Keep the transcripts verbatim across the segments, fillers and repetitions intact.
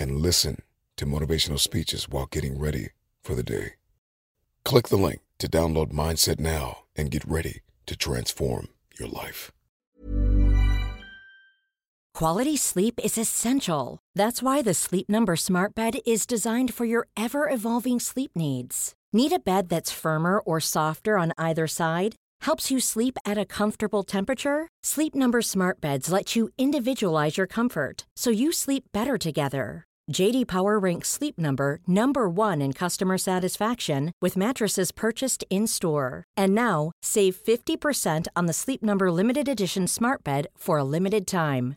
and listen to motivational speeches while getting ready for the day. Click the link to download Mindset now and get ready to transform your life. Quality sleep is essential. That's why the Sleep Number Smart Bed is designed for your ever-evolving sleep needs. Need a bed that's firmer or softer on either side? Helps you sleep at a comfortable temperature? Sleep Number Smart Beds let you individualize your comfort, so you sleep better together. J D Power ranks Sleep Number number one in customer satisfaction with mattresses purchased in-store. And now, save fifty percent on the Sleep Number Limited Edition Smart Bed for a limited time.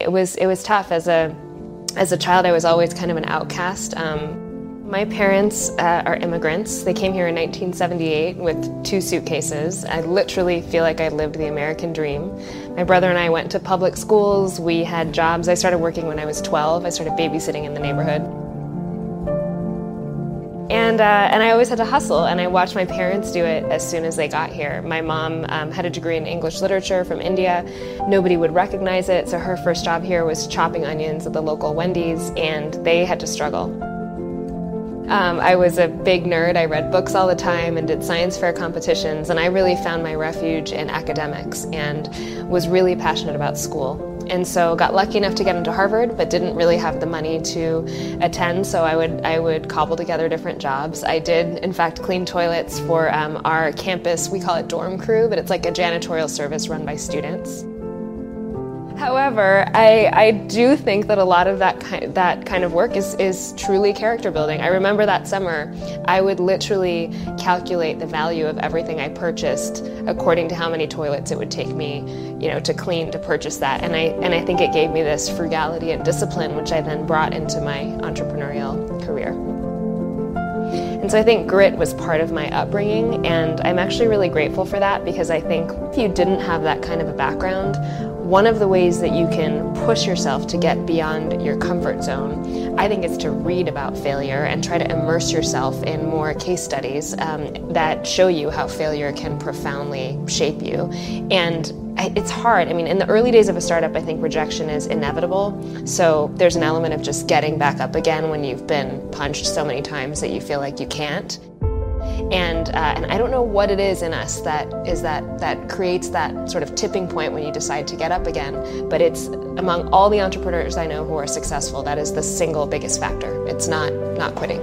It was it was tough. As a as a child, I was always kind of an outcast. Um, my parents uh, are immigrants. They came here in nineteen seventy-eight with two suitcases. I literally feel like I lived the American dream. My brother and I went to public schools. We had jobs. I started working when I was twelve. I started babysitting in the neighborhood. And uh, and I always had to hustle, and I watched my parents do it as soon as they got here. My mom um, had a degree in English literature from India. Nobody would recognize it, so her first job here was chopping onions at the local Wendy's, and they had to struggle. Um, I was a big nerd. I read books all the time and did science fair competitions, and I really found my refuge in academics and was really passionate about school. And so got lucky enough to get into Harvard, but didn't really have the money to attend, so I would I would cobble together different jobs. I did, in fact, clean toilets for um, our campus. We call it Dorm Crew, but it's like a janitorial service run by students. However, I, I do think that a lot of that kind, that kind of work is, is truly character building. I remember that summer, I would literally calculate the value of everything I purchased according to how many toilets it would take me, you know, to clean to purchase that. And I and I think it gave me this frugality and discipline, which I then brought into my entrepreneurial career. And so I think grit was part of my upbringing, and I'm actually really grateful for that, because I think if you didn't have that kind of a background, one of the ways that you can push yourself to get beyond your comfort zone, I think, is to read about failure and try to immerse yourself in more case studies um, that show you how failure can profoundly shape you. And it's hard. I mean, in the early days of a startup, I think rejection is inevitable. So there's an element of just getting back up again when you've been punched so many times that you feel like you can't. And uh, and I don't know what it is in us that is that that creates that sort of tipping point when you decide to get up again. But it's among all the entrepreneurs I know who are successful, that is the single biggest factor. It's not not quitting.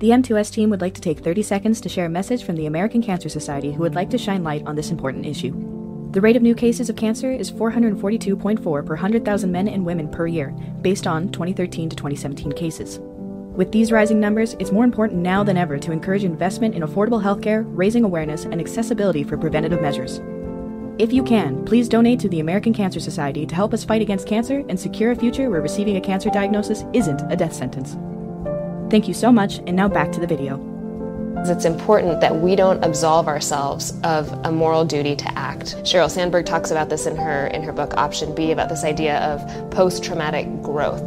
The M two S team would like to take thirty seconds to share a message from the American Cancer Society, who would like to shine light on this important issue. The rate of new cases of cancer is four hundred forty-two point four per one hundred thousand men and women per year, based on twenty thirteen to twenty seventeen cases. With these rising numbers, it's more important now than ever to encourage investment in affordable healthcare, raising awareness and accessibility for preventative measures. If you can, please donate to the American Cancer Society to help us fight against cancer and secure a future where receiving a cancer diagnosis isn't a death sentence. Thank you so much, and now back to the video. It's important that we don't absolve ourselves of a moral duty to act. Cheryl Sandberg talks about this in her in her book Option B, about this idea of post-traumatic growth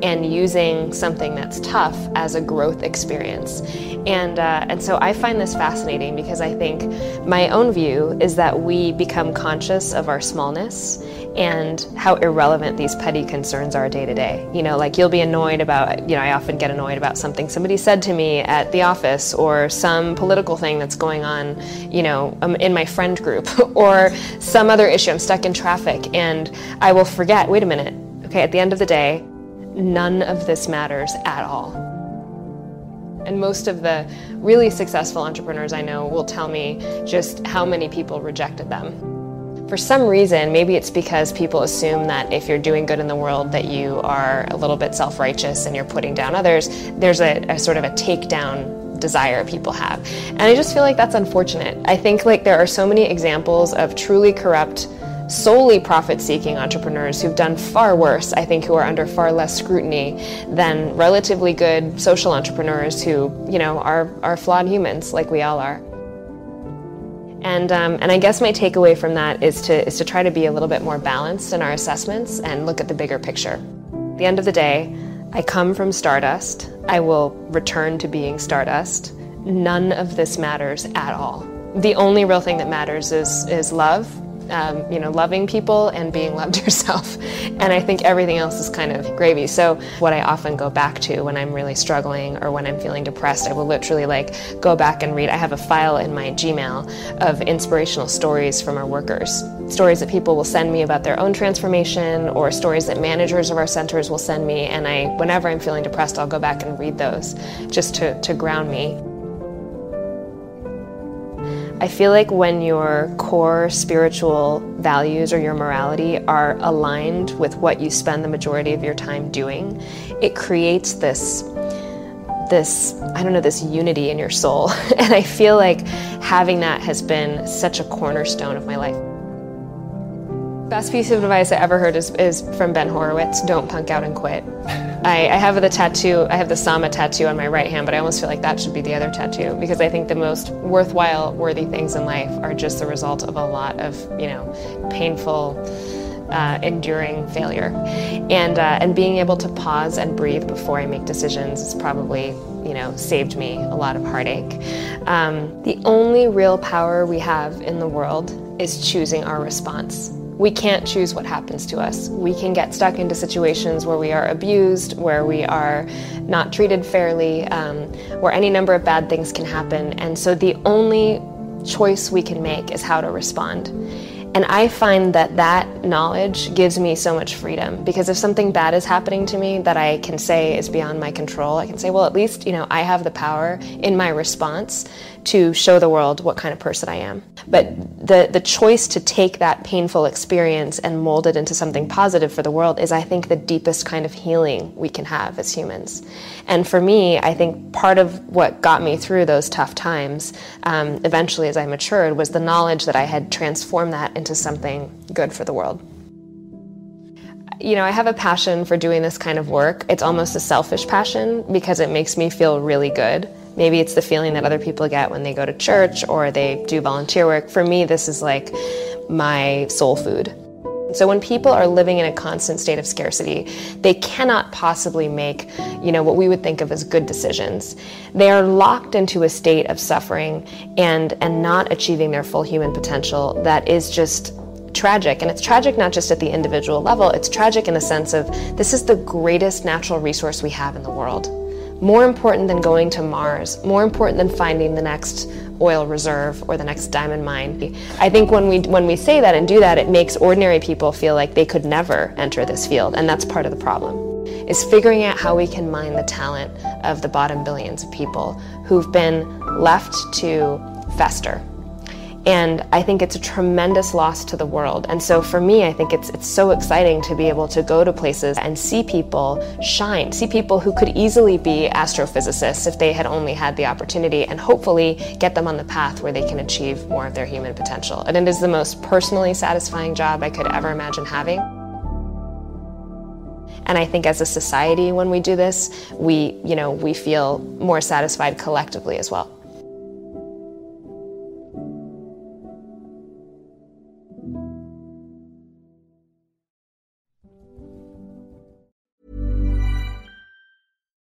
and using something that's tough as a growth experience. And uh, and so I find this fascinating, because I think my own view is that we become conscious of our smallness and how irrelevant these petty concerns are day to day. You know, like you'll be annoyed about, you know, I often get annoyed about something somebody said to me at the office, or some political thing that's going on, you know, in my friend group, or some other issue. I'm stuck in traffic and I will forget, wait a minute, okay, at the end of the day, none of this matters at all. And most of the really successful entrepreneurs I know will tell me just how many people rejected them. For some reason, maybe it's because people assume that if you're doing good in the world that you are a little bit self-righteous and you're putting down others, there's a, a sort of a takedown desire people have. And I just feel like that's unfortunate. I think like there are so many examples of truly corrupt, solely profit-seeking entrepreneurs who've done far worse, I think, who are under far less scrutiny than relatively good social entrepreneurs who, you know, are, are flawed humans like we all are. And um, and I guess my takeaway from that is to is to try to be a little bit more balanced in our assessments and look at the bigger picture. At the end of the day, I come from stardust. I will return to being stardust. None of this matters at all. The only real thing that matters is is love, um, you know, loving people and being loved yourself. And I think everything else is kind of gravy. So what I often go back to when I'm really struggling or when I'm feeling depressed, I will literally like go back and read. I have a file in my Gmail of inspirational stories from our workers, stories that people will send me about their own transformation, or stories that managers of our centers will send me. And I, whenever I'm feeling depressed, I'll go back and read those just to, to ground me. I feel like when your core spiritual values or your morality are aligned with what you spend the majority of your time doing, it creates this, this, I don't know, this unity in your soul. And I feel like having that has been such a cornerstone of my life. Best piece of advice I ever heard is, is from Ben Horowitz, don't punk out and quit. I, I have the tattoo, I have the Sama tattoo on my right hand, but I almost feel like that should be the other tattoo, because I think the most worthwhile, worthy things in life are just the result of a lot of, you know, painful, uh, enduring failure. And, uh, and being able to pause and breathe before I make decisions is probably, you know, saved me a lot of heartache. Um, the only real power we have in the world is choosing our response. We can't choose what happens to us. We can get stuck into situations where we are abused, where we are not treated fairly, um, where any number of bad things can happen. And so the only choice we can make is how to respond. And I find that that knowledge gives me so much freedom, because if something bad is happening to me that I can say is beyond my control, I can say, well, at least, you know, I have the power in my response to show the world what kind of person I am. But the, the choice to take that painful experience and mold it into something positive for the world is, I think, the deepest kind of healing we can have as humans. And for me, I think part of what got me through those tough times, um, eventually as I matured, was the knowledge that I had transformed that into something good for the world. You know, I have a passion for doing this kind of work. It's almost a selfish passion because it makes me feel really good. Maybe it's the feeling that other people get when they go to church or they do volunteer work. For me, this is like my soul food. So when people are living in a constant state of scarcity, they cannot possibly make, you know, what we would think of as good decisions. They are locked into a state of suffering and, and not achieving their full human potential that is just tragic, and it's tragic not just at the individual level, it's tragic in the sense of this is the greatest natural resource we have in the world. More important than going to Mars, more important than finding the next oil reserve or the next diamond mine. I think when we when we say that and do that, it makes ordinary people feel like they could never enter this field, and that's part of the problem, is figuring out how we can mine the talent of the bottom billions of people who've been left to fester. And I think it's a tremendous loss to the world. And so for me, I think it's it's so exciting to be able to go to places and see people shine, see people who could easily be astrophysicists if they had only had the opportunity, and hopefully get them on the path where they can achieve more of their human potential. And it is the most personally satisfying job I could ever imagine having. And I think as a society, when we do this, we, you know, we feel more satisfied collectively as well.